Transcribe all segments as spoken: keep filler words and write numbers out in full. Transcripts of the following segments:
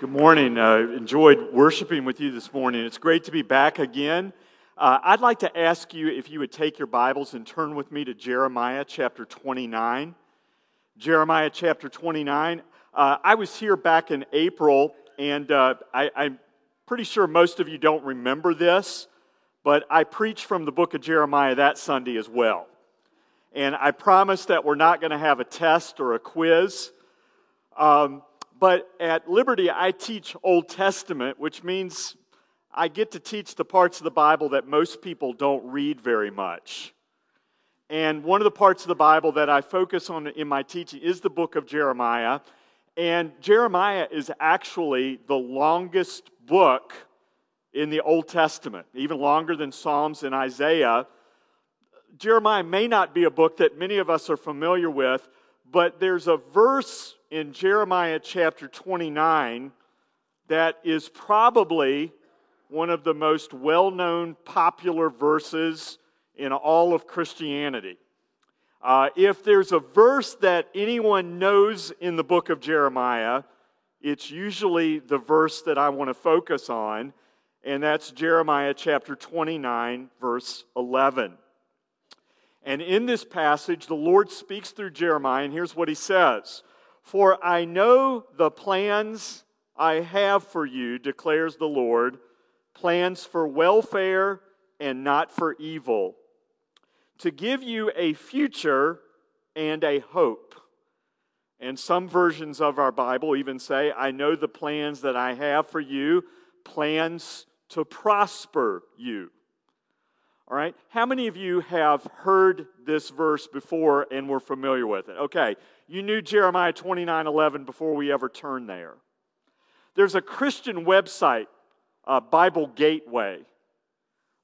Good morning. I uh, enjoyed worshiping with you this morning. It's great to be back again. Uh, I'd like to ask you if you would take your Bibles and turn with me to Jeremiah chapter twenty-nine. Jeremiah chapter twenty-nine. Uh, I was here back in April, and uh, I, I'm pretty sure most of you don't remember this, but I preached from the book of Jeremiah that Sunday as well. And I promise that we're not going to have a test or a quiz. Um, but at Liberty, I teach Old Testament, which means I get to teach the parts of the Bible that most people don't read very much. And one of the parts of the Bible that I focus on in my teaching is the book of Jeremiah. And Jeremiah is actually the longest book in the Old Testament, even longer than Psalms and Isaiah. Jeremiah may not be a book that many of us are familiar with, but there's a verse in Jeremiah chapter twenty-nine that is probably one of the most well-known popular verses in all of Christianity. Uh, if there's a verse that anyone knows in the book of Jeremiah, it's usually the verse that I want to focus on, and that's Jeremiah chapter twenty-nine, verse eleven. And in this passage, the Lord speaks through Jeremiah, and here's what he says. "For I know the plans I have for you, declares the Lord, plans for welfare and not for evil, to give you a future and a hope." And some versions of our Bible even say, "I know the plans that I have for you, plans to prosper you." All right, how many of you have heard this verse before and were familiar with it? Okay, you knew Jeremiah twenty-nine eleven before we ever turned there. There's a Christian website, uh, Bible Gateway.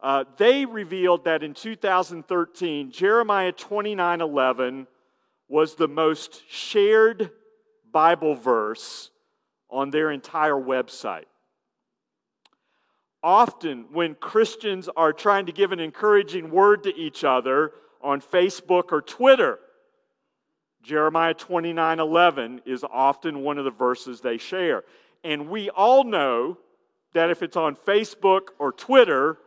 Uh, they revealed that in two thousand thirteen, Jeremiah twenty-nine eleven was the most shared Bible verse on their entire website. Often, when Christians are trying to give an encouraging word to each other on Facebook or Twitter, Jeremiah twenty-nine eleven is often one of the verses they share. And we all know that if it's on Facebook or Twitter,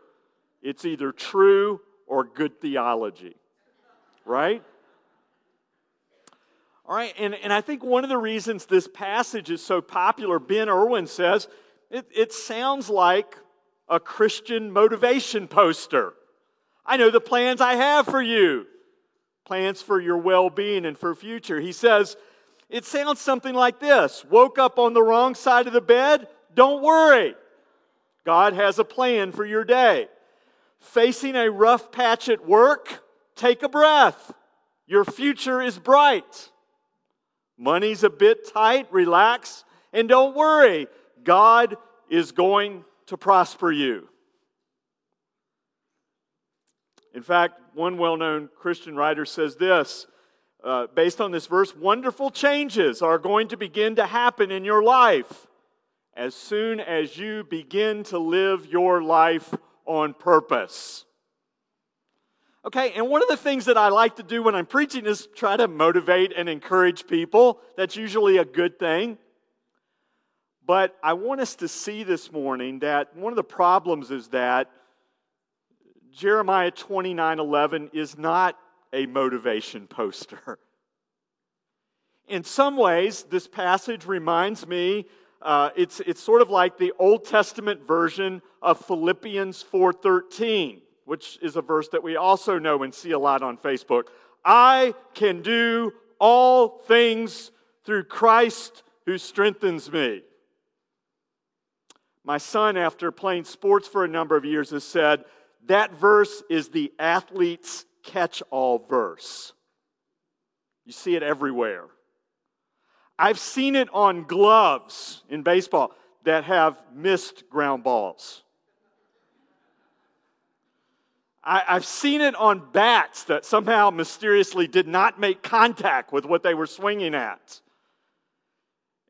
it's either true or good theology, right? All right, and, and I think one of the reasons this passage is so popular, Ben Irwin says, it, it sounds like a Christian motivation poster. "I know the plans I have for you. Plans for your well-being and for future." He says, it sounds something like this. "Woke up on the wrong side of the bed? Don't worry. God has a plan for your day. Facing a rough patch at work? Take a breath. Your future is bright. Money's a bit tight? Relax. And don't worry. God is going to prosper you." In fact, one well-known Christian writer says this, uh, based on this verse, "Wonderful changes are going to begin to happen in your life as soon as you begin to live your life on purpose." Okay, and one of the things that I like to do when I'm preaching is try to motivate and encourage people. That's usually a good thing. But I want us to see this morning that one of the problems is that Jeremiah twenty-nine eleven is not a motivation poster. In some ways, this passage reminds me, uh, it's, it's sort of like the Old Testament version of Philippians four thirteen, which is a verse that we also know and see a lot on Facebook. "I can do all things through Christ who strengthens me." My son, after playing sports for a number of years, has said, "That verse is the athlete's catch-all verse." You see it everywhere. I've seen it on gloves in baseball that have missed ground balls. I, I've seen it on bats that somehow mysteriously did not make contact with what they were swinging at.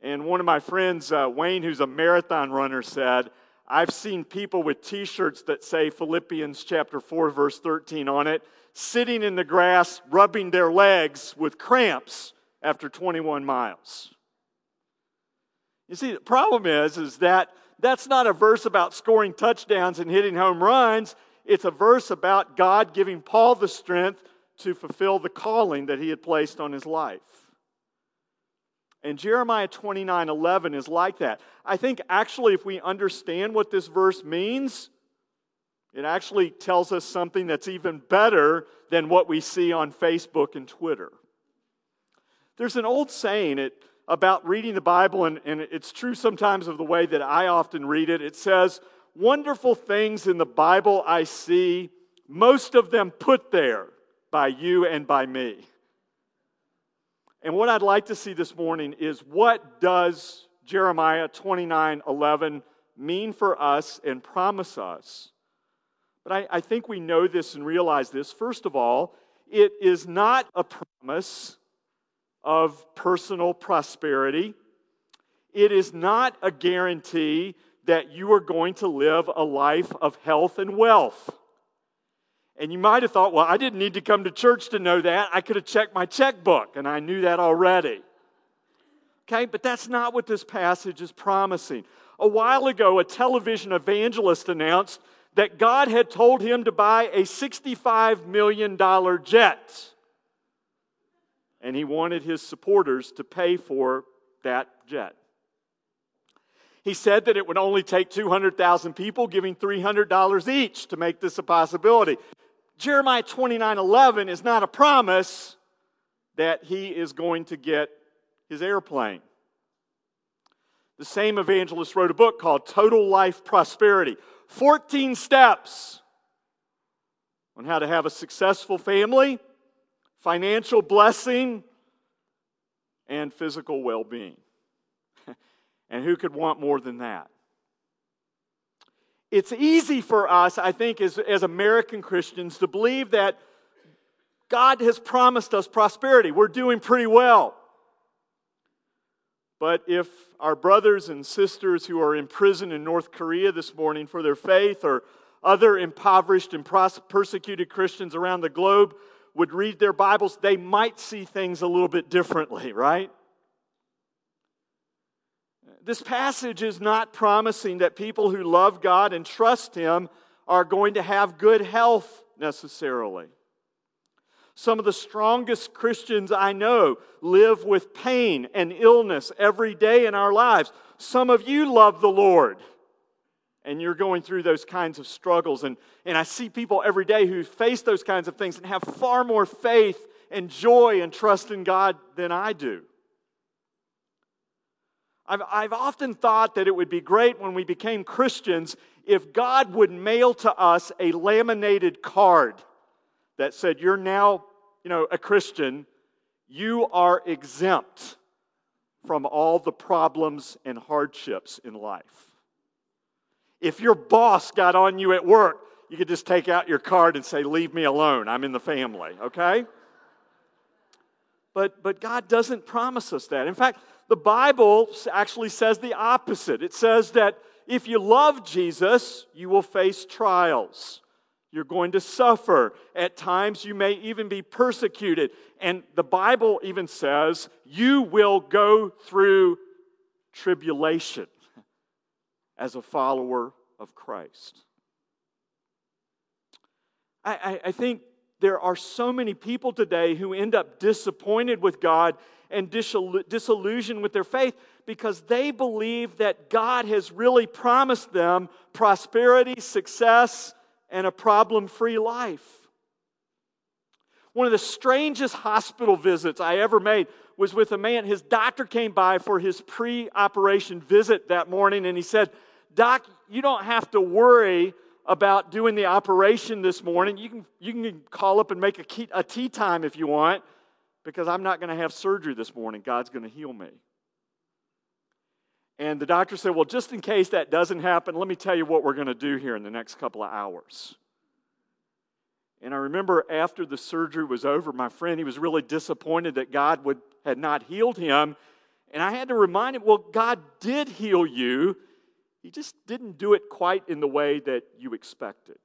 And one of my friends, uh, Wayne, who's a marathon runner, said, "I've seen people with T-shirts that say Philippians chapter four, verse thirteen on it, sitting in the grass, rubbing their legs with cramps after twenty-one miles." You see, the problem is, is that that's not a verse about scoring touchdowns and hitting home runs. It's a verse about God giving Paul the strength to fulfill the calling that he had placed on his life. And Jeremiah twenty-nine eleven is like that. I think actually if we understand what this verse means, it actually tells us something that's even better than what we see on Facebook and Twitter. There's an old saying it, about reading the Bible, and, and it's true sometimes of the way that I often read it. It says, "Wonderful things in the Bible I see, most of them put there by you and by me." And what I'd like to see this morning is, what does Jeremiah twenty-nine eleven mean for us and promise us? But I, I think we know this and realize this. First of all, it is not a promise of personal prosperity. It is not a guarantee that you are going to live a life of health and wealth. And you might have thought, well, I didn't need to come to church to know that. I could have checked my checkbook, and I knew that already. Okay, but that's not what this passage is promising. A while ago, a television evangelist announced that God had told him to buy a sixty-five million dollars jet. And he wanted his supporters to pay for that jet. He said that it would only take two hundred thousand people giving three hundred dollars each to make this a possibility. Jeremiah twenty-nine eleven is not a promise that he is going to get his airplane. The same evangelist wrote a book called Total Life Prosperity. fourteen steps on how to have a successful family, financial blessing, and physical well-being. And who could want more than that? It's easy for us, I think, as, as American Christians to believe that God has promised us prosperity. We're doing pretty well. But if our brothers and sisters who are in prison in North Korea this morning for their faith, or other impoverished and pros- persecuted Christians around the globe would read their Bibles, they might see things a little bit differently, right? This passage is not promising that people who love God and trust Him are going to have good health necessarily. Some of the strongest Christians I know live with pain and illness every day in our lives. Some of you love the Lord, and you're going through those kinds of struggles. And, and I see people every day who face those kinds of things and have far more faith and joy and trust in God than I do. I've, I've often thought that it would be great when we became Christians if God would mail to us a laminated card that said, "You're now, you know, a Christian. You are exempt from all the problems and hardships in life." If your boss got on you at work, you could just take out your card and say, "Leave me alone, I'm in the family," okay? But, but God doesn't promise us that. In fact, the Bible actually says the opposite. It says that if you love Jesus, you will face trials. You're going to suffer. At times, you may even be persecuted. And the Bible even says, you will go through tribulation as a follower of Christ. I, I, I think there are so many people today who end up disappointed with God and disillusioned with their faith because they believe that God has really promised them prosperity, success, and a problem-free life. One of the strangest hospital visits I ever made was with a man. His doctor came by for his pre-operation visit that morning, and he said, "Doc, you don't have to worry about doing the operation this morning. You can you can call up and make a, key, a tea time if you want, because I'm not going to have surgery this morning. God's going to heal me." And the doctor said, "Well, just in case that doesn't happen, let me tell you what we're going to do here in the next couple of hours." And I remember after the surgery was over, my friend, he was really disappointed that God would, had not healed him. And I had to remind him, well, God did heal you. He just didn't do it quite in the way that you expected.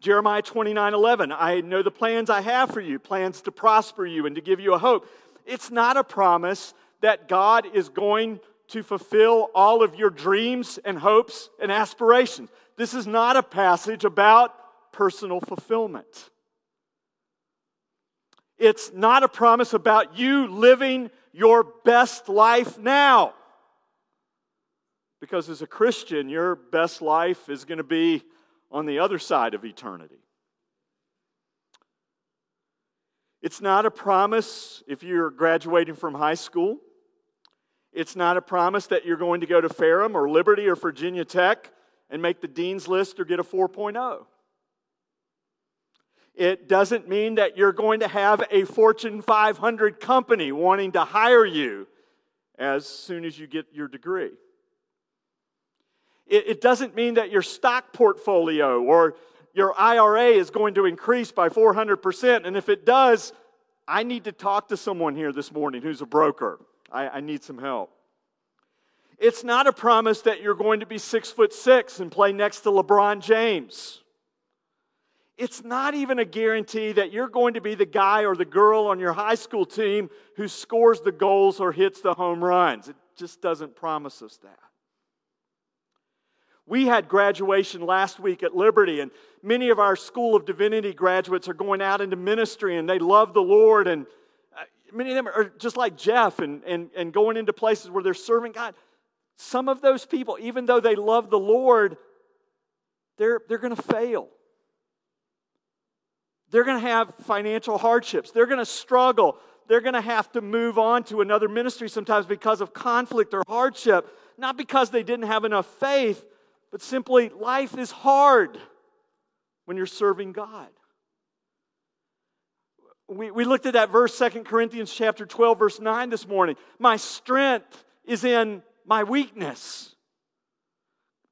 Jeremiah twenty-nine eleven, "I know the plans I have for you, plans to prosper you and to give you a hope." It's not a promise that God is going to fulfill all of your dreams and hopes and aspirations. This is not a passage about personal fulfillment. It's not a promise about you living your best life now. Because as a Christian, your best life is going to be on the other side of eternity. It's not a promise if you're graduating from high school. It's not a promise that you're going to go to Ferrum or Liberty or Virginia Tech and make the dean's list or get a four point oh. It doesn't mean that you're going to have a Fortune five hundred company wanting to hire you as soon as you get your degree. It, it doesn't mean that your stock portfolio or your I R A is going to increase by four hundred percent. And if it does, I need to talk to someone here this morning who's a broker. I, I need some help. It's not a promise that you're going to be six foot six and play next to LeBron James. It's not even a guarantee that you're going to be the guy or the girl on your high school team who scores the goals or hits the home runs. It just doesn't promise us that. We had graduation last week at Liberty, and many of our School of Divinity graduates are going out into ministry, and they love the Lord, and many of them are just like Jeff and, and, and going into places where they're serving God. Some of those people, even though they love the Lord, they're, they're going to fail. They're going to have financial hardships. They're going to struggle. They're going to have to move on to another ministry sometimes because of conflict or hardship, not because they didn't have enough faith, but simply, life is hard when you're serving God. We, we looked at that verse, Second Corinthians chapter twelve, verse nine this morning. My strength is in my weakness,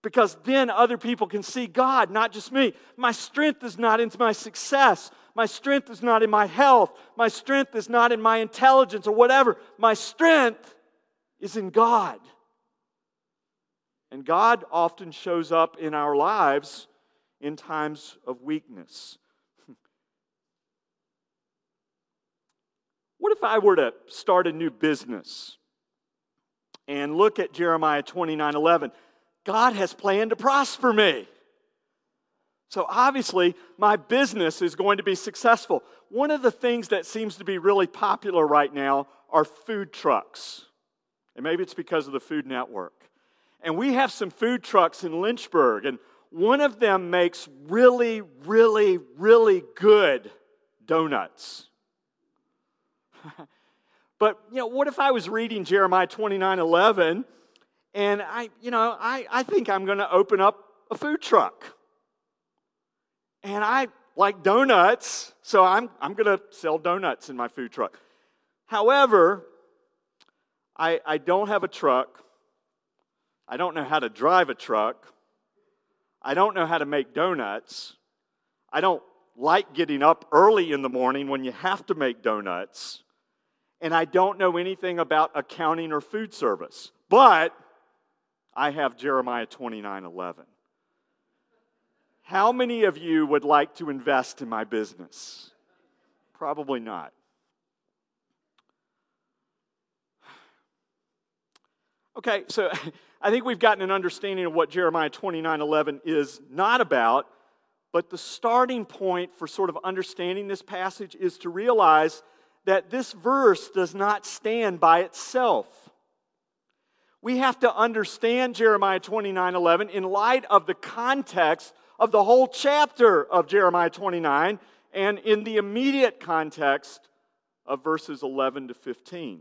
because then other people can see God, not just me. My strength is not in my success. My strength is not in my health. My strength is not in my intelligence or whatever. My strength is in God. And God often shows up in our lives in times of weakness. What if I were to start a new business and look at Jeremiah twenty-nine eleven? God has planned to prosper me. So obviously, my business is going to be successful. One of the things that seems to be really popular right now are food trucks. And maybe it's because of the Food Network. And we have some food trucks in Lynchburg, and one of them makes really, really, really good donuts. But, you know, what if I was reading Jeremiah twenty-nine eleven, and I, you know, I, I think I'm going to open up a food truck. And I like donuts, so I'm, I'm going to sell donuts in my food truck. However, I, I don't have a truck. I don't know how to drive a truck. I don't know how to make donuts. I don't like getting up early in the morning when you have to make donuts. And I don't know anything about accounting or food service. But I have Jeremiah twenty-nine eleven. How many of you would like to invest in my business? Probably not. Okay, so I think we've gotten an understanding of what Jeremiah twenty-nine eleven is not about, but the starting point for sort of understanding this passage is to realize that this verse does not stand by itself. We have to understand Jeremiah twenty-nine eleven in light of the context of the whole chapter of Jeremiah twenty-nine and in the immediate context of verses eleven to fifteen.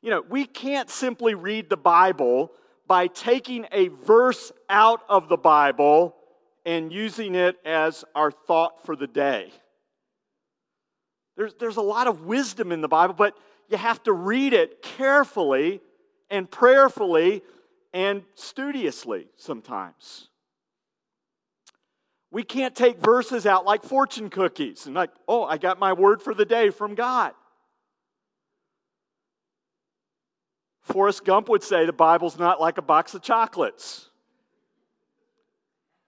You know, we can't simply read the Bible by taking a verse out of the Bible and using it as our thought for the day. There's, there's a lot of wisdom in the Bible, but you have to read it carefully and prayerfully and studiously sometimes. We can't take verses out like fortune cookies and like, oh, I got my word for the day from God. Forrest Gump would say the Bible's not like a box of chocolates.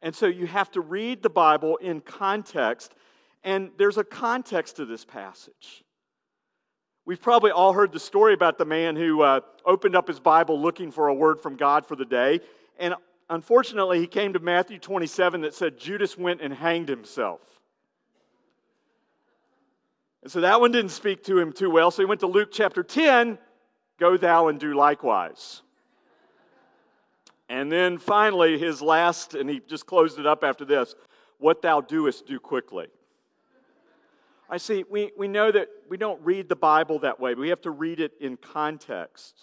And so you have to read the Bible in context, and there's a context to this passage. We've probably all heard the story about the man who uh, opened up his Bible looking for a word from God for the day. And unfortunately, he came to Matthew twenty-seven that said, Judas went and hanged himself. And so that one didn't speak to him too well. So he went to Luke chapter ten, go thou and do likewise. And then finally, his last, and he just closed it up after this, what thou doest, do quickly. I see, we, we know that we don't read the Bible that way. We have to read it in context.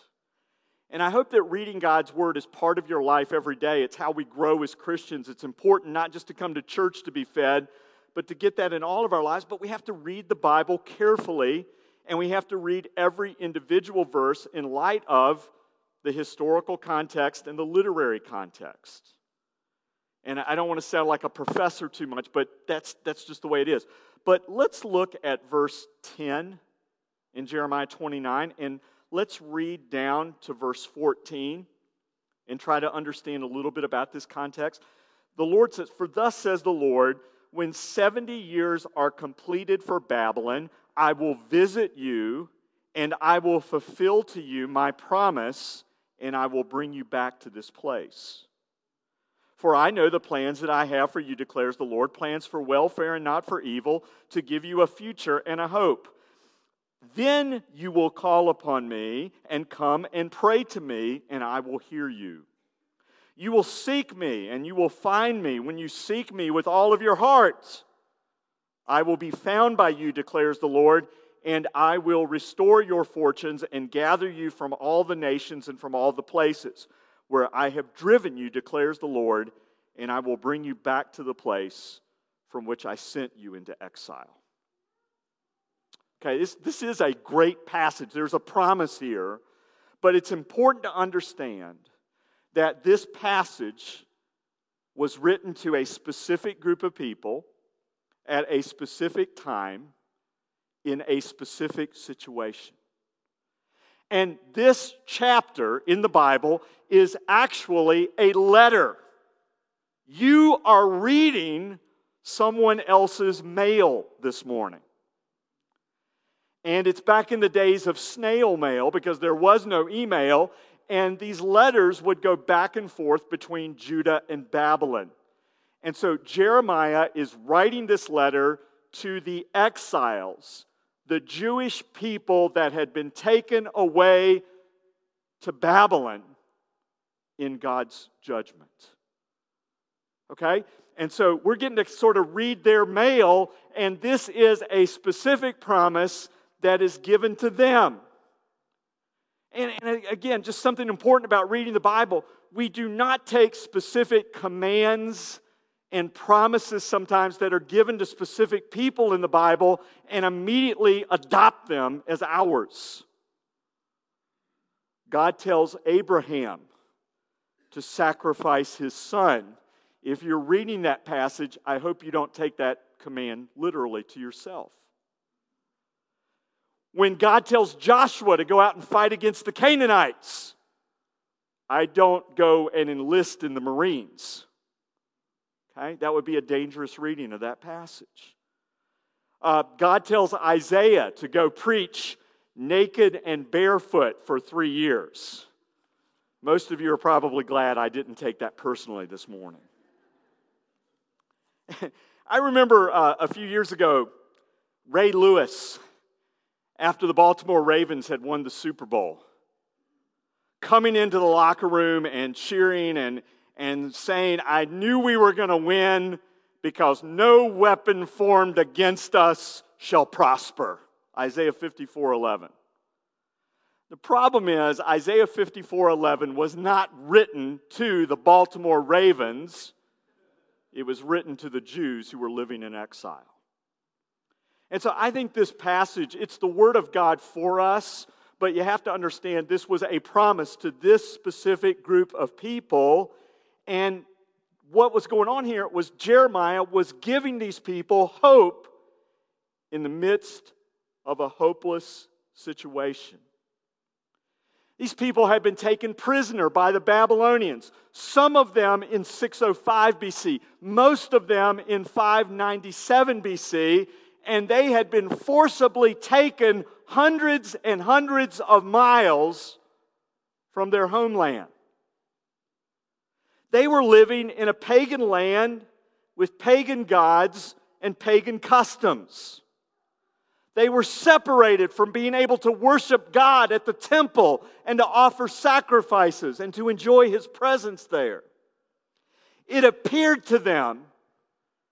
And I hope that reading God's Word is part of your life every day. It's how we grow as Christians. It's important not just to come to church to be fed, but to get that in all of our lives. But we have to read the Bible carefully, and we have to read every individual verse in light of the historical context and the literary context. And I don't want to sound like a professor too much, but that's that's just the way it is. But let's look at verse ten in Jeremiah twenty-nine, and let's read down to verse fourteen and try to understand a little bit about this context. The Lord says, "For thus says the Lord, when seventy years are completed for Babylon, I will visit you, and I will fulfill to you my promise, and I will bring you back to this place. For I know the plans that I have for you, declares the Lord, plans for welfare and not for evil, to give you a future and a hope. Then you will call upon me and come and pray to me, and I will hear you. You will seek me, and you will find me when you seek me with all of your heart. I will be found by you, declares the Lord, and I will restore your fortunes and gather you from all the nations and from all the places where I have driven you, declares the Lord, and I will bring you back to the place from which I sent you into exile." Okay, this, this is a great passage. There's a promise here, but it's important to understand that this passage was written to a specific group of people at a specific time in a specific situation. And this chapter in the Bible is actually a letter. You are reading someone else's mail this morning. And it's back in the days of snail mail because there was no email, and these letters would go back and forth between Judah and Babylon. And so Jeremiah is writing this letter to the exiles, the Jewish people that had been taken away to Babylon in God's judgment. Okay? And so we're getting to sort of read their mail, and this is a specific promise that is given to them. And, and again, just something important about reading the Bible, we do not take specific commands and promises sometimes that are given to specific people in the Bible and immediately adopt them as ours. God tells Abraham to sacrifice his son. If you're reading that passage, I hope you don't take that command literally to yourself. When God tells Joshua to go out and fight against the Canaanites, I don't go and enlist in the Marines. Okay? That would be a dangerous reading of that passage. Uh, God tells Isaiah to go preach naked and barefoot for three years. Most of you are probably glad I didn't take that personally this morning. I remember uh, a few years ago, Ray Lewis, after the Baltimore Ravens had won the Super Bowl, coming into the locker room and cheering and and saying, "I knew we were going to win because no weapon formed against us shall prosper." Isaiah fifty-four eleven. The problem is Isaiah fifty-four eleven was not written to the Baltimore Ravens. It was written to the Jews who were living in exile. And so I think this passage, it's the Word of God for us, but you have to understand this was a promise to this specific group of people. And what was going on here was Jeremiah was giving these people hope in the midst of a hopeless situation. These people had been taken prisoner by the Babylonians, some of them in six oh five B C, most of them in five ninety-seven B C, and they had been forcibly taken hundreds and hundreds of miles from their homeland. They were living in a pagan land with pagan gods and pagan customs. They were separated from being able to worship God at the temple and to offer sacrifices and to enjoy His presence there. It appeared to them,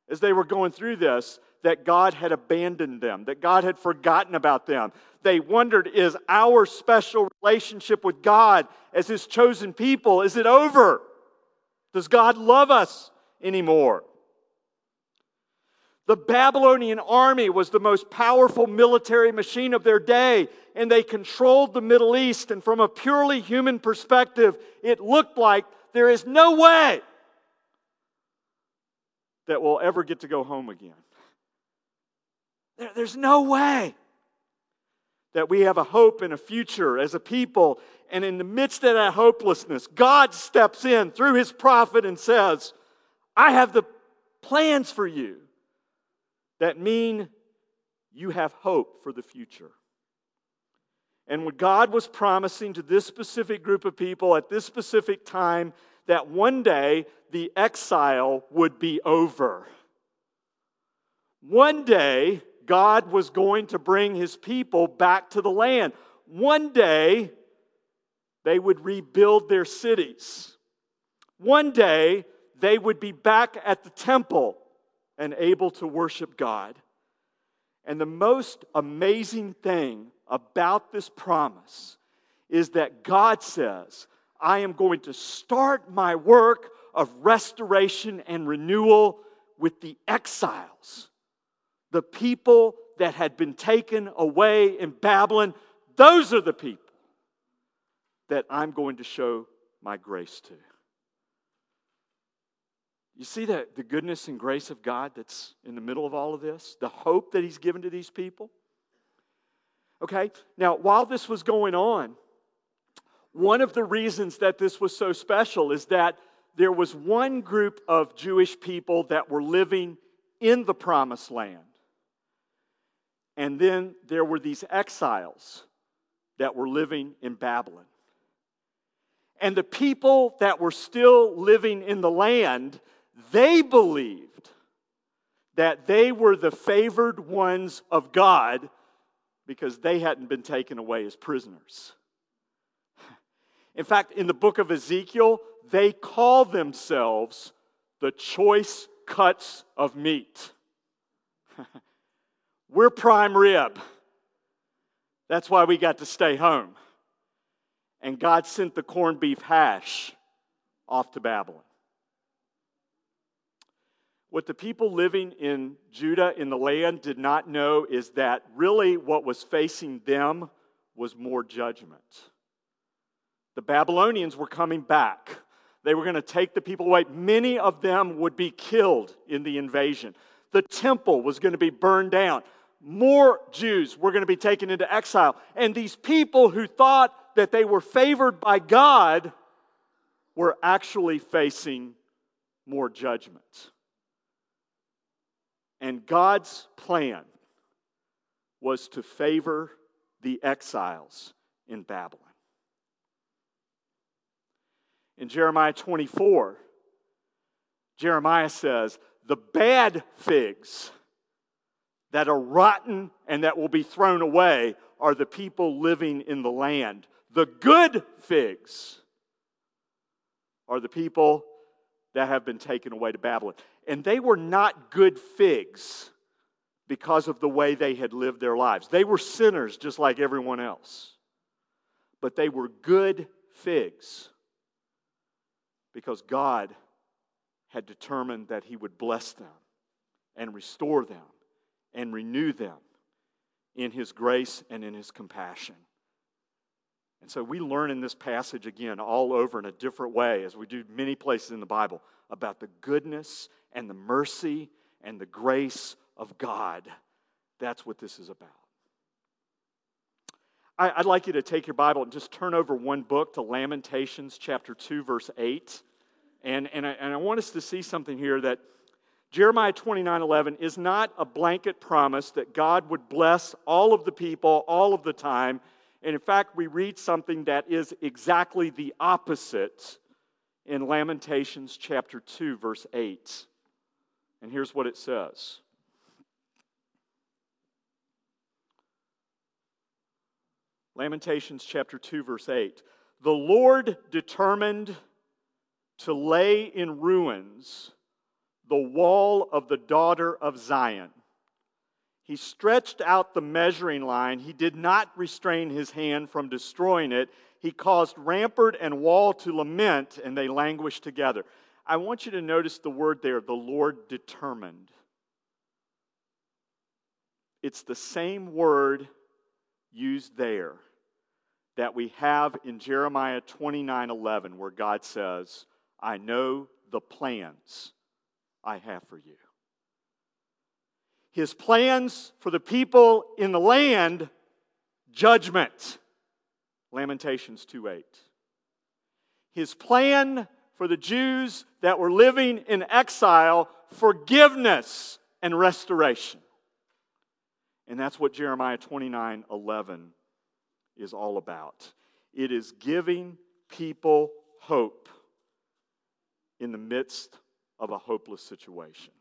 as they were going through this, that God had abandoned them, that God had forgotten about them. They wondered, is our special relationship with God as His chosen people, is it over? Does God love us anymore? The Babylonian army was the most powerful military machine of their day, and they controlled the Middle East. And from a purely human perspective, it looked like there is no way that we'll ever get to go home again. There, there's no way that we have a hope and a future as a people. And in the midst of that hopelessness, God steps in through His prophet and says, I have the plans for you that mean you have hope for the future. And what God was promising to this specific group of people at this specific time, that one day the exile would be over. One day, God was going to bring His people back to the land. One day, they would rebuild their cities. One day, they would be back at the temple and able to worship God. And the most amazing thing about this promise is that God says, I am going to start my work of restoration and renewal with the exiles, the people that had been taken away in Babylon. Those are the people that I'm going to show my grace to. You see the, the goodness and grace of God that's in the middle of all of this? The hope that He's given to these people? Okay, now while this was going on, one of the reasons that this was so special is that there was one group of Jewish people that were living in the promised land. And then there were these exiles that were living in Babylon. And the people that were still living in the land, they believed that they were the favored ones of God because they hadn't been taken away as prisoners. In fact, in the book of Ezekiel, they call themselves the choice cuts of meat. We're prime rib. That's why we got to stay home. And God sent the corned beef hash off to Babylon. What the people living in Judah, in the land, did not know is that really what was facing them was more judgment. The Babylonians were coming back. They were going to take the people away. Many of them would be killed in the invasion. The temple was going to be burned down. More Jews were going to be taken into exile. And these people who thought that they were favored by God were actually facing more judgment. And God's plan was to favor the exiles in Babylon. In Jeremiah twenty-four, Jeremiah says, the bad figs that are rotten and that will be thrown away are the people living in the land. The good figs are the people that have been taken away to Babylon. And they were not good figs because of the way they had lived their lives. They were sinners just like everyone else. But they were good figs because God had determined that He would bless them and restore them and renew them in His grace and in His compassion. And so we learn in this passage again all over in a different way, as we do many places in the Bible, about the goodness and the mercy and the grace of God. That's what this is about. I'd like you to take your Bible and just turn over one book to Lamentations chapter two, verse eight. And, and, I, and I want us to see something here that Jeremiah twenty-nine eleven is not a blanket promise that God would bless all of the people all of the time. And in fact, we read something that is exactly the opposite in Lamentations chapter two, verse eight. And here's what it says. Lamentations chapter two, verse eight. The Lord determined to lay in ruins the wall of the daughter of Zion. He stretched out the measuring line. He did not restrain his hand from destroying it. He caused rampart and wall to lament, and they languished together. I want you to notice the word there, the Lord determined. It's the same word used there that we have in Jeremiah twenty-nine eleven, where God says, I know the plans I have for you. His plans for the people in the land, judgment. Lamentations two eight. His plan for the Jews that were living in exile, forgiveness and restoration. And that's what Jeremiah twenty-nine eleven is all about. It is giving people hope in the midst of a hopeless situation.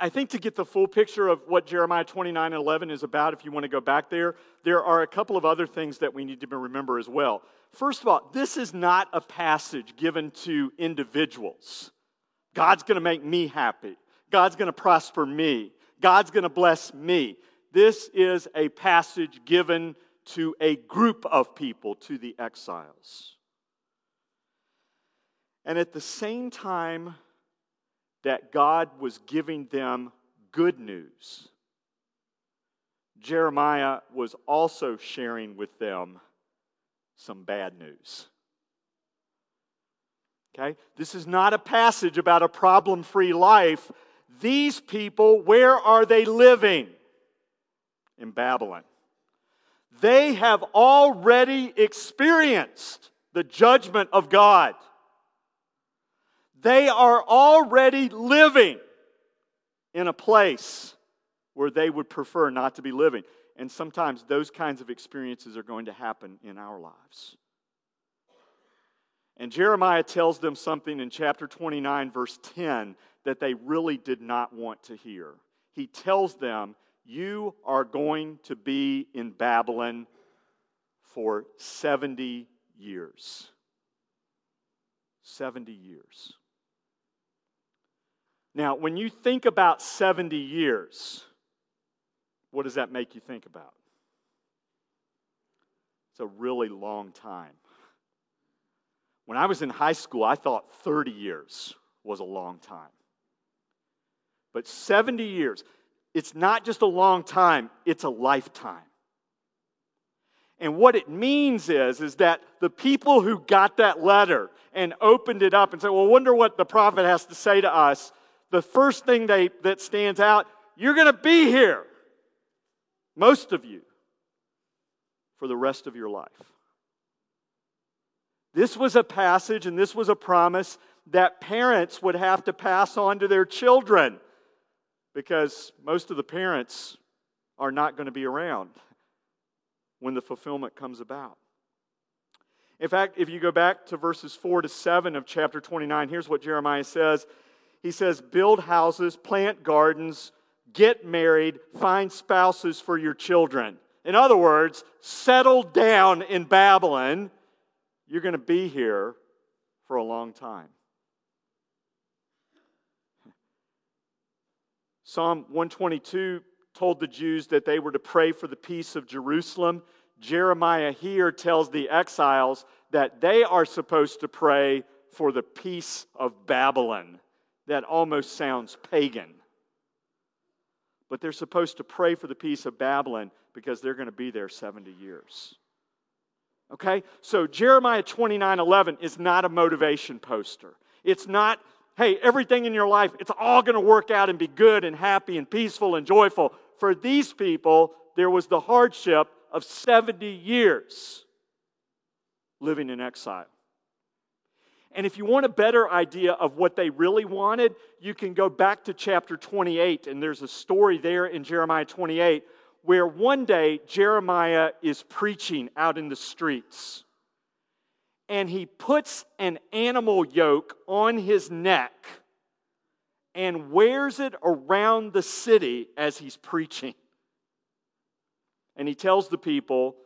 I think to get the full picture of what Jeremiah twenty-nine eleven is about, if you want to go back there, there are a couple of other things that we need to remember as well. First of all, this is not a passage given to individuals. God's going to make me happy. God's going to prosper me. God's going to bless me. This is a passage given to a group of people, to the exiles. And at the same time that God was giving them good news, Jeremiah was also sharing with them some bad news. Okay? This is not a passage about a problem-free life. These people, where are they living? In Babylon. They have already experienced the judgment of God. They are already living in a place where they would prefer not to be living. And sometimes those kinds of experiences are going to happen in our lives. And Jeremiah tells them something in chapter twenty-nine, verse ten, that they really did not want to hear. He tells them, you are going to be in Babylon for seventy years. seventy years. Now, when you think about seventy years, what does that make you think about? It's a really long time. When I was in high school, I thought thirty years was a long time. But seventy years, it's not just a long time, it's a lifetime. And what it means is, is that the people who got that letter and opened it up and said, well, wonder what the prophet has to say to us, the first thing they, that stands out, you're going to be here, most of you, for the rest of your life. This was a passage and this was a promise that parents would have to pass on to their children, because most of the parents are not going to be around when the fulfillment comes about. In fact, if you go back to verses four to seven of chapter twenty-nine, here's what Jeremiah says. He says, build houses, plant gardens, get married, find spouses for your children. In other words, settle down in Babylon. You're going to be here for a long time. Psalm one twenty-two told the Jews that they were to pray for the peace of Jerusalem. Jeremiah here tells the exiles that they are supposed to pray for the peace of Babylon. That almost sounds pagan. But they're supposed to pray for the peace of Babylon because they're going to be there seventy years. Okay? So Jeremiah twenty-nine eleven is not a motivation poster. It's not, hey, everything in your life, it's all going to work out and be good and happy and peaceful and joyful. For these people, there was the hardship of seventy years living in exile. And if you want a better idea of what they really wanted, you can go back to chapter twenty-eight, and there's a story there in Jeremiah twenty-eight where one day Jeremiah is preaching out in the streets, and he puts an animal yoke on his neck and wears it around the city as he's preaching. And he tells the people,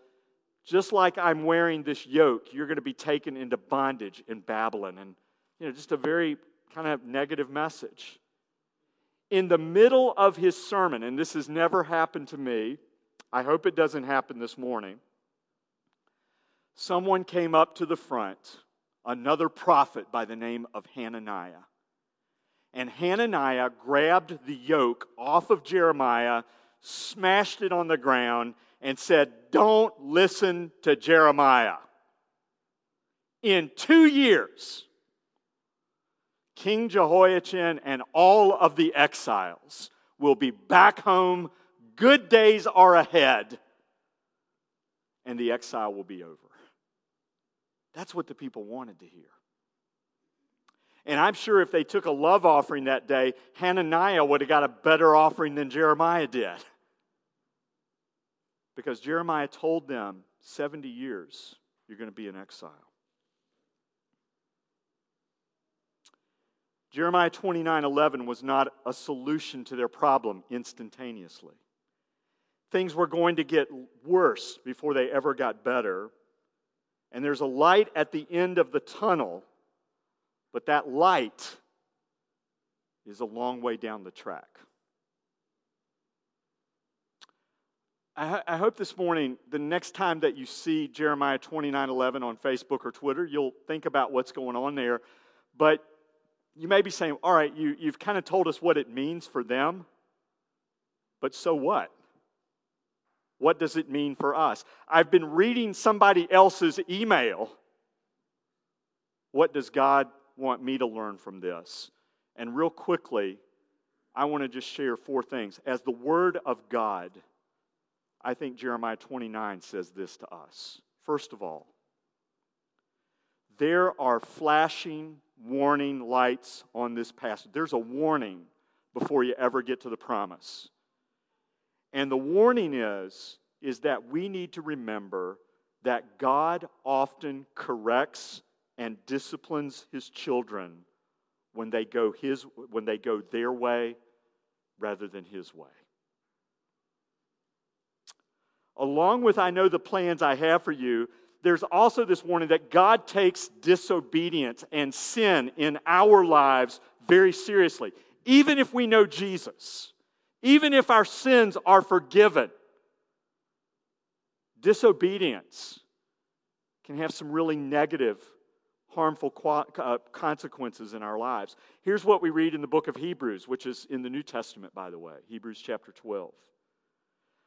just like I'm wearing this yoke, you're going to be taken into bondage in Babylon. And, you know, just a very kind of negative message. In the middle of his sermon, and this has never happened to me, I hope it doesn't happen this morning, someone came up to the front, another prophet by the name of Hananiah. And Hananiah grabbed the yoke off of Jeremiah, smashed it on the ground, and said, "Don't listen to Jeremiah." In two years, King Jehoiachin and all of the exiles will be back home. Good days are ahead. And the exile will be over. That's what the people wanted to hear. And I'm sure if they took a love offering that day, Hananiah would have got a better offering than Jeremiah did. Because Jeremiah told them, seventy years, you're going to be in exile. Jeremiah twenty-nine eleven was not a solution to their problem instantaneously. Things were going to get worse before they ever got better. And there's a light at the end of the tunnel, but that light is a long way down the track. I, I hope this morning, the next time that you see Jeremiah twenty-nine eleven on Facebook or Twitter, you'll think about what's going on there. But you may be saying, all right, you, you've kind of told us what it means for them, but so what? What does it mean for us? I've been reading somebody else's email. What does God want me to learn from this? And real quickly, I want to just share four things. As the Word of God, I think Jeremiah twenty-nine says this to us. First of all, there are flashing warning lights on this passage. There's a warning before you ever get to the promise. And the warning is, is that we need to remember that God often corrects and disciplines His children when they go His, when they go their way rather than His way. Along with, I know the plans I have for you, there's also this warning that God takes disobedience and sin in our lives very seriously. Even if we know Jesus, even if our sins are forgiven, disobedience can have some really negative, harmful consequences in our lives. Here's what we read in the book of Hebrews, which is in the New Testament, by the way, Hebrews chapter twelve.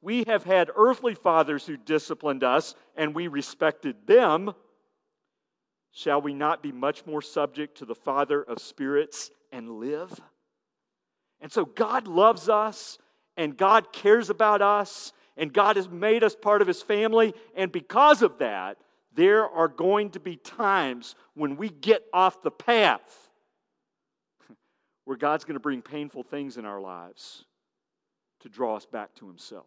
we have had earthly fathers who disciplined us, and we respected them. Shall we not be much more subject to the Father of spirits and live? And so God loves us, and God cares about us, and God has made us part of His family. And because of that, there are going to be times when we get off the path where God's going to bring painful things in our lives to draw us back to Himself.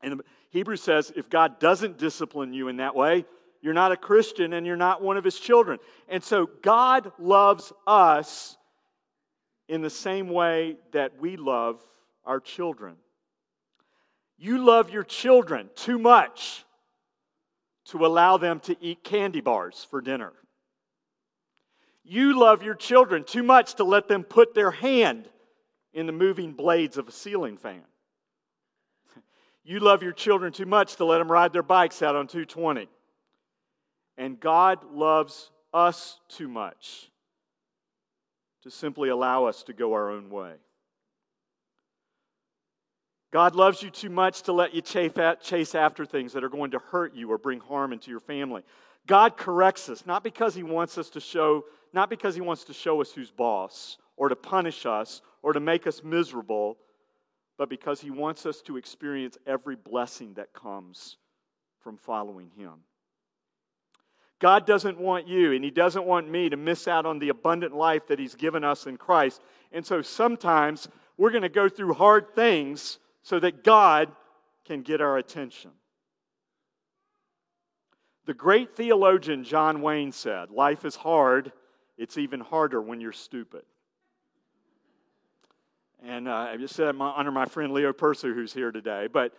And Hebrews says, if God doesn't discipline you in that way, you're not a Christian and you're not one of His children. And so God loves us in the same way that we love our children. You love your children too much to allow them to eat candy bars for dinner. You love your children too much to let them put their hand in the moving blades of a ceiling fan. You love your children too much to let them ride their bikes out on two twenty. And God loves us too much to simply allow us to go our own way. God loves you too much to let you chase after things that are going to hurt you or bring harm into your family. God corrects us, not because He wants us to show, not because He wants to show us who's boss, or to punish us, or to make us miserable, but because He wants us to experience every blessing that comes from following Him. God doesn't want you, and He doesn't want me to miss out on the abundant life that He's given us in Christ. And so sometimes we're going to go through hard things so that God can get our attention. The great theologian John Wayne said, "Life is hard. It's even harder when you're stupid." And uh, I just said my, under my friend Leo Persu, who's here today. But,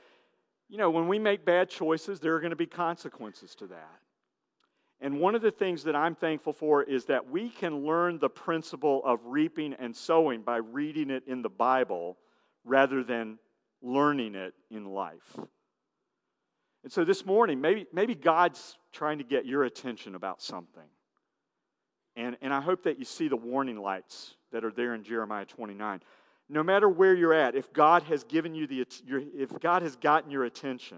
you know, when we make bad choices, there are going to be consequences to that. And one of the things that I'm thankful for is that we can learn the principle of reaping and sowing by reading it in the Bible rather than learning it in life. And so this morning, maybe maybe God's trying to get your attention about something. And, and I hope that you see the warning lights that are there in Jeremiah twenty-nine. No matter where you're at, if God has given you the, your, if God has gotten your attention,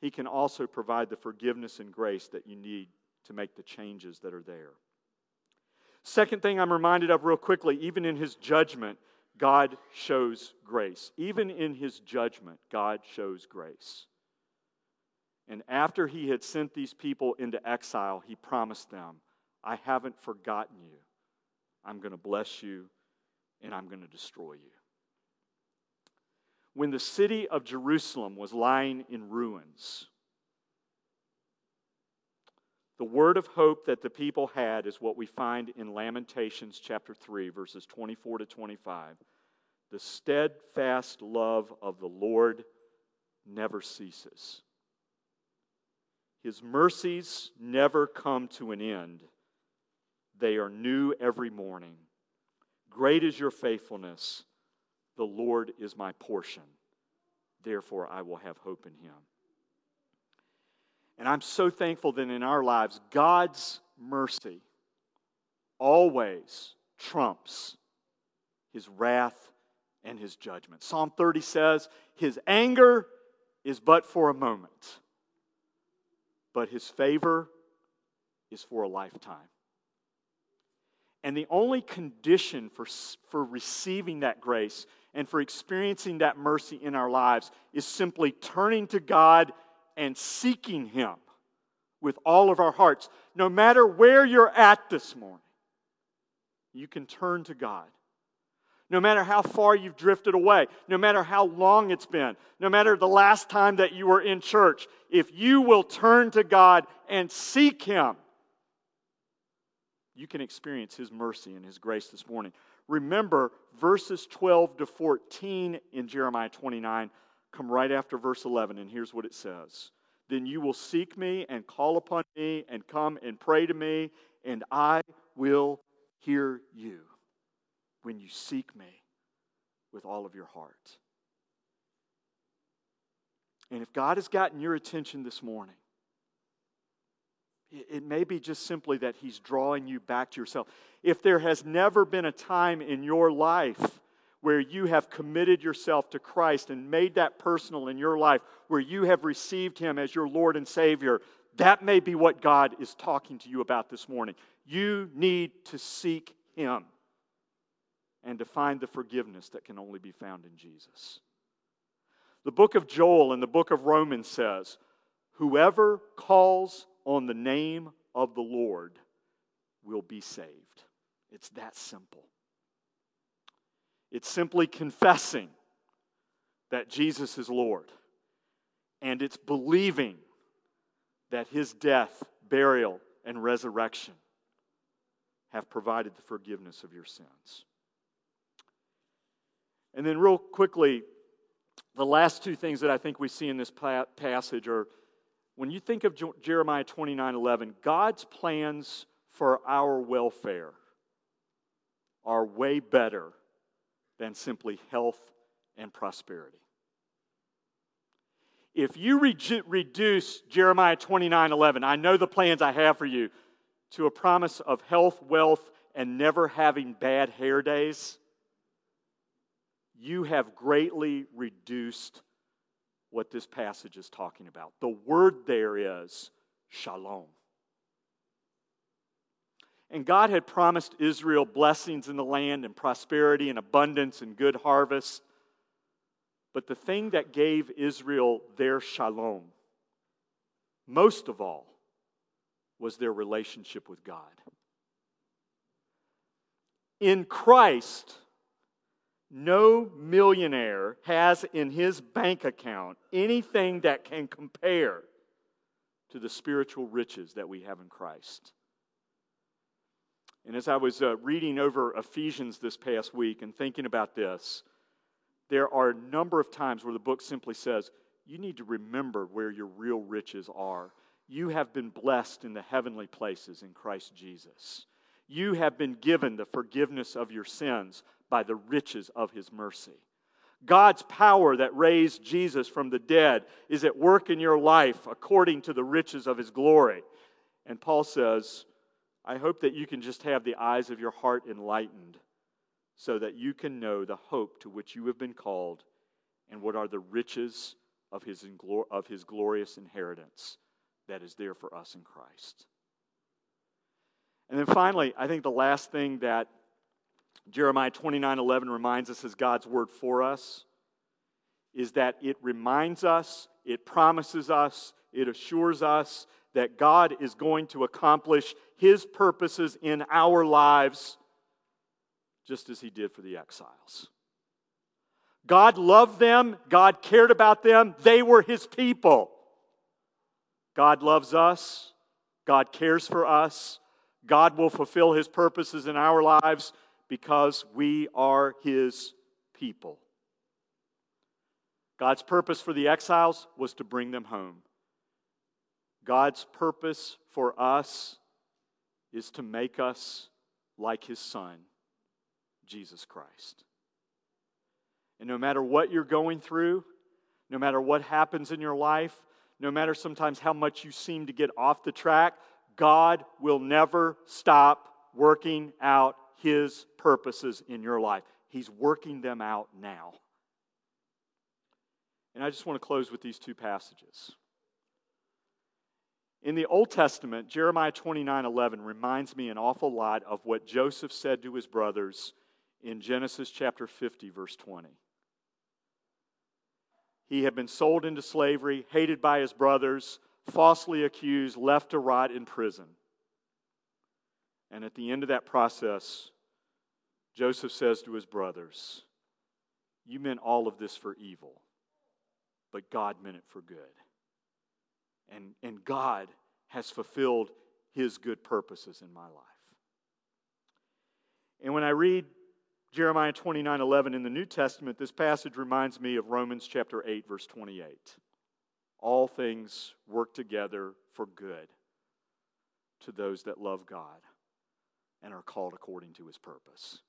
He can also provide the forgiveness and grace that you need to make the changes that are there. Second thing I'm reminded of real quickly, even in His judgment, God shows grace. Even in His judgment, God shows grace. And after He had sent these people into exile, He promised them, "I haven't forgotten you. I'm going to bless you, and I'm going to destroy you." When the city of Jerusalem was lying in ruins, the word of hope that the people had is what we find in Lamentations chapter three, verses twenty-four to twenty-five. "The steadfast love of the Lord never ceases. His mercies never come to an end. They are new every morning. Great is your faithfulness. The Lord is my portion, therefore I will have hope in Him." And I'm so thankful that in our lives, God's mercy always trumps His wrath and His judgment. Psalm thirty says, "His anger is but for a moment, but His favor is for a lifetime." And the only condition for, for receiving that grace and for experiencing that mercy in our lives is simply turning to God and seeking Him with all of our hearts. No matter where you're at this morning, you can turn to God. No matter how far you've drifted away, no matter how long it's been, no matter the last time that you were in church, if you will turn to God and seek Him, you can experience His mercy and His grace this morning. Remember, verses twelve to fourteen in Jeremiah twenty-nine come right after verse eleven, and here's what it says. "Then you will seek me and call upon me and come and pray to me, and I will hear you when you seek me with all of your heart." And if God has gotten your attention this morning, it may be just simply that He's drawing you back to yourself. If there has never been a time in your life where you have committed yourself to Christ and made that personal in your life, where you have received Him as your Lord and Savior, that may be what God is talking to you about this morning. You need to seek Him and to find the forgiveness that can only be found in Jesus. The book of Joel and the book of Romans says, "Whoever calls on the name of the Lord will be saved." It's that simple. It's simply confessing that Jesus is Lord, and it's believing that His death, burial, and resurrection have provided the forgiveness of your sins. And then real quickly, the last two things that I think we see in this passage are, when you think of Jeremiah twenty-nine eleven, God's plans for our welfare are way better than simply health and prosperity. If you re- reduce Jeremiah twenty-nine eleven, "I know the plans I have for you," to a promise of health, wealth, and never having bad hair days, you have greatly reduced what this passage is talking about. The word there is shalom. And God had promised Israel blessings in the land and prosperity and abundance and good harvest. But the thing that gave Israel their shalom, most of all, was their relationship with God. In Christ, no millionaire has in his bank account anything that can compare to the spiritual riches that we have in Christ. And as I was uh, reading over Ephesians this past week and thinking about this, there are a number of times where the book simply says, you need to remember where your real riches are. You have been blessed in the heavenly places in Christ Jesus. You have been given the forgiveness of your sins by the riches of His mercy. God's power that raised Jesus from the dead is at work in your life according to the riches of His glory. And Paul says, I hope that you can just have the eyes of your heart enlightened so that you can know the hope to which you have been called and what are the riches of His, inglo- of his glorious inheritance that is there for us in Christ. And then finally, I think the last thing that Jeremiah twenty-nine eleven reminds us is God's word for us is that it reminds us, it promises us, it assures us that God is going to accomplish His purposes in our lives just as He did for the exiles. God loved them. God cared about them. They were His people. God loves us. God cares for us. God will fulfill His purposes in our lives because we are His people. God's purpose for the exiles was to bring them home. God's purpose for us is to make us like His Son, Jesus Christ. And no matter what you're going through, no matter what happens in your life, no matter sometimes how much you seem to get off the track, God will never stop working out His purposes in your life. He's working them out now. And I just want to close with these two passages. In the Old Testament, Jeremiah twenty-nine eleven reminds me an awful lot of what Joseph said to his brothers in Genesis chapter fifty, verse twenty. He had been sold into slavery, hated by his brothers, falsely accused, left to rot in prison. And at the end of that process, Joseph says to his brothers, "You meant all of this for evil, but God meant it for good." And, and God has fulfilled His good purposes in my life. And when I read Jeremiah twenty-nine eleven in the New Testament, this passage reminds me of Romans chapter eight, verse twenty-eight. All things work together for good to those that love God and are called according to His purpose.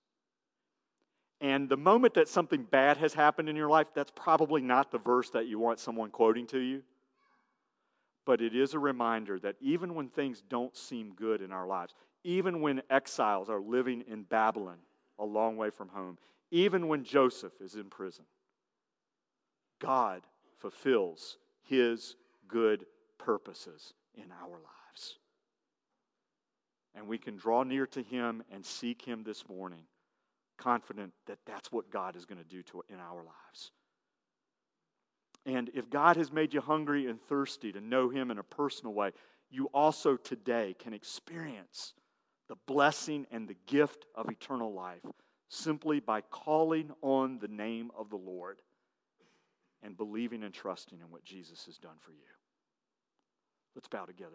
And the moment that something bad has happened in your life, that's probably not the verse that you want someone quoting to you. But it is a reminder that even when things don't seem good in our lives, even when exiles are living in Babylon, a long way from home, even when Joseph is in prison, God fulfills His good purposes in our lives. And we can draw near to Him and seek Him this morning, confident that that's what God is going to do to in our lives. And if God has made you hungry and thirsty to know Him in a personal way, you also today can experience the blessing and the gift of eternal life simply by calling on the name of the Lord and believing and trusting in what Jesus has done for you. Let's bow together.